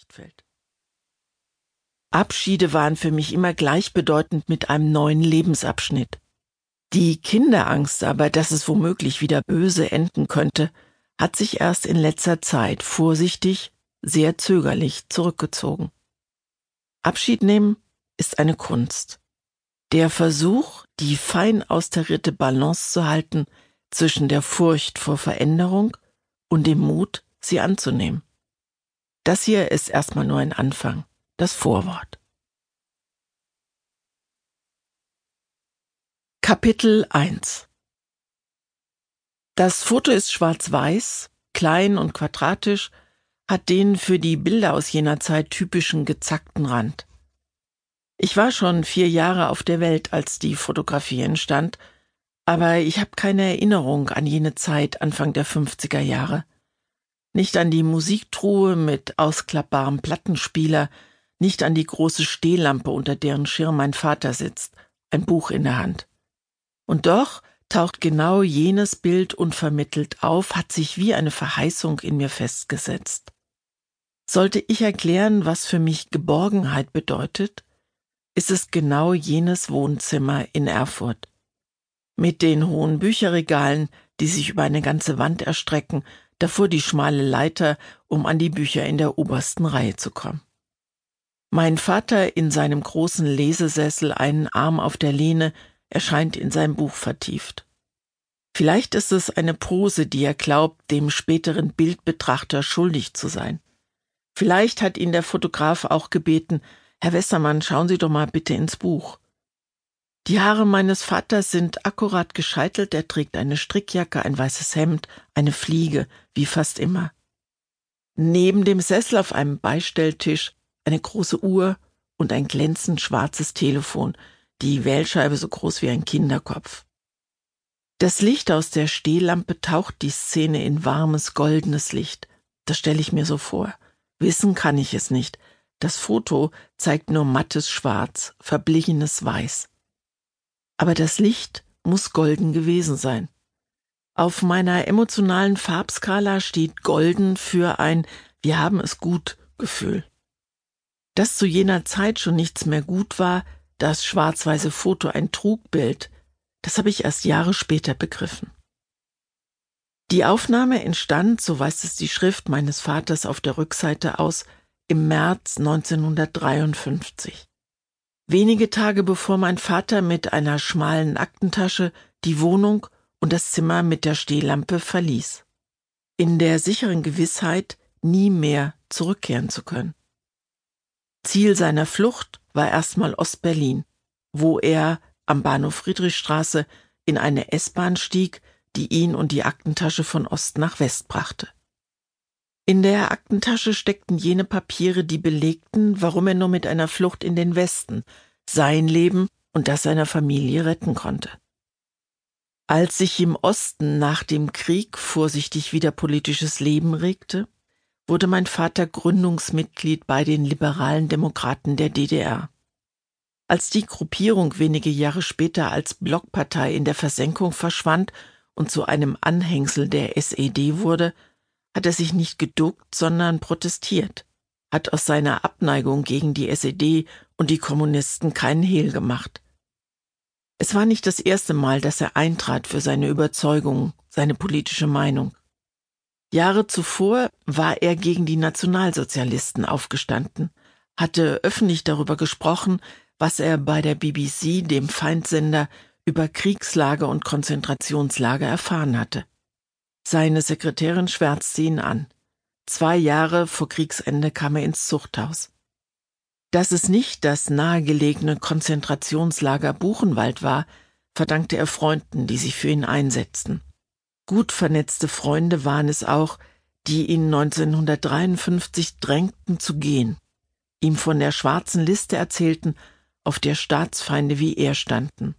Lichtfeld. Abschiede waren für mich immer gleichbedeutend mit einem neuen Lebensabschnitt. Die Kinderangst aber, dass es womöglich wieder böse enden könnte, hat sich erst in letzter Zeit vorsichtig, sehr zögerlich zurückgezogen. Abschied nehmen ist eine Kunst. Der Versuch, die fein austarierte Balance zu halten zwischen der Furcht vor Veränderung und dem Mut, sie anzunehmen. Das hier ist erstmal nur ein Anfang, das Vorwort. Kapitel 1. Das Foto ist schwarz-weiß, klein und quadratisch, hat den für die Bilder aus jener Zeit typischen gezackten Rand. Ich war schon 4 Jahre auf der Welt, als die Fotografie entstand, aber ich habe keine Erinnerung an jene Zeit Anfang der 50er Jahre. Nicht an die Musiktruhe mit ausklappbarem Plattenspieler, nicht an die große Stehlampe, unter deren Schirm mein Vater sitzt, ein Buch in der Hand. Und doch taucht genau jenes Bild unvermittelt auf, hat sich wie eine Verheißung in mir festgesetzt. Sollte ich erklären, was für mich Geborgenheit bedeutet, ist es genau jenes Wohnzimmer in Erfurt. Mit den hohen Bücherregalen, die sich über eine ganze Wand erstrecken, davor die schmale Leiter, um an die Bücher in der obersten Reihe zu kommen. Mein Vater in seinem großen Lesesessel, einen Arm auf der Lehne, erscheint in sein Buch vertieft. Vielleicht ist es eine Pose, die er glaubt, dem späteren Bildbetrachter schuldig zu sein. Vielleicht hat ihn der Fotograf auch gebeten, »Herr Westermann, schauen Sie doch mal bitte ins Buch.« Die Haare meines Vaters sind akkurat gescheitelt, er trägt eine Strickjacke, ein weißes Hemd, eine Fliege, wie fast immer. Neben dem Sessel auf einem Beistelltisch eine große Uhr und ein glänzend schwarzes Telefon, die Wählscheibe so groß wie ein Kinderkopf. Das Licht aus der Stehlampe taucht die Szene in warmes, goldenes Licht. Das stelle ich mir so vor. Wissen kann ich es nicht. Das Foto zeigt nur mattes Schwarz, verblichenes Weiß. Aber das Licht muss golden gewesen sein. Auf meiner emotionalen Farbskala steht golden für ein »Wir haben es gut« Gefühl. Dass zu jener Zeit schon nichts mehr gut war, das schwarz-weiße Foto ein Trugbild, das habe ich erst Jahre später begriffen. Die Aufnahme entstand, so weist es die Schrift meines Vaters auf der Rückseite aus, im März 1953. Wenige Tage bevor mein Vater mit einer schmalen Aktentasche die Wohnung und das Zimmer mit der Stehlampe verließ, in der sicheren Gewissheit, nie mehr zurückkehren zu können. Ziel seiner Flucht war erstmal Ostberlin, wo er am Bahnhof Friedrichstraße in eine S-Bahn stieg, die ihn und die Aktentasche von Ost nach West brachte. In der Aktentasche steckten jene Papiere, die belegten, warum er nur mit einer Flucht in den Westen sein Leben und das seiner Familie retten konnte. Als sich im Osten nach dem Krieg vorsichtig wieder politisches Leben regte, wurde mein Vater Gründungsmitglied bei den liberalen Demokraten der DDR. Als die Gruppierung wenige Jahre später als Blockpartei in der Versenkung verschwand und zu einem Anhängsel der SED wurde, hat er sich nicht geduckt, sondern protestiert, hat aus seiner Abneigung gegen die SED und die Kommunisten keinen Hehl gemacht. Es war nicht das erste Mal, dass er eintrat für seine Überzeugungen, seine politische Meinung. Jahre zuvor war er gegen die Nationalsozialisten aufgestanden, hatte öffentlich darüber gesprochen, was er bei der BBC, dem Feindsender, über Kriegslager und Konzentrationslager erfahren hatte. Seine Sekretärin schwärzte ihn an. 2 Jahre vor Kriegsende kam er ins Zuchthaus. Dass es nicht das nahegelegene Konzentrationslager Buchenwald war, verdankte er Freunden, die sich für ihn einsetzten. Gut vernetzte Freunde waren es auch, die ihn 1953 drängten zu gehen, ihm von der schwarzen Liste erzählten, auf der Staatsfeinde wie er standen.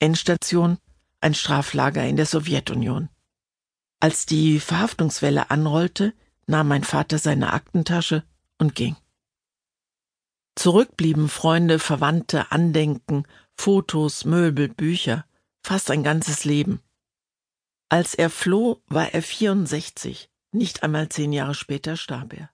Endstation, ein Straflager in der Sowjetunion. Als die Verhaftungswelle anrollte, nahm mein Vater seine Aktentasche und ging. Zurück blieben Freunde, Verwandte, Andenken, Fotos, Möbel, Bücher, fast ein ganzes Leben. Als er floh, war er 64. Nicht einmal 10 Jahre später starb er.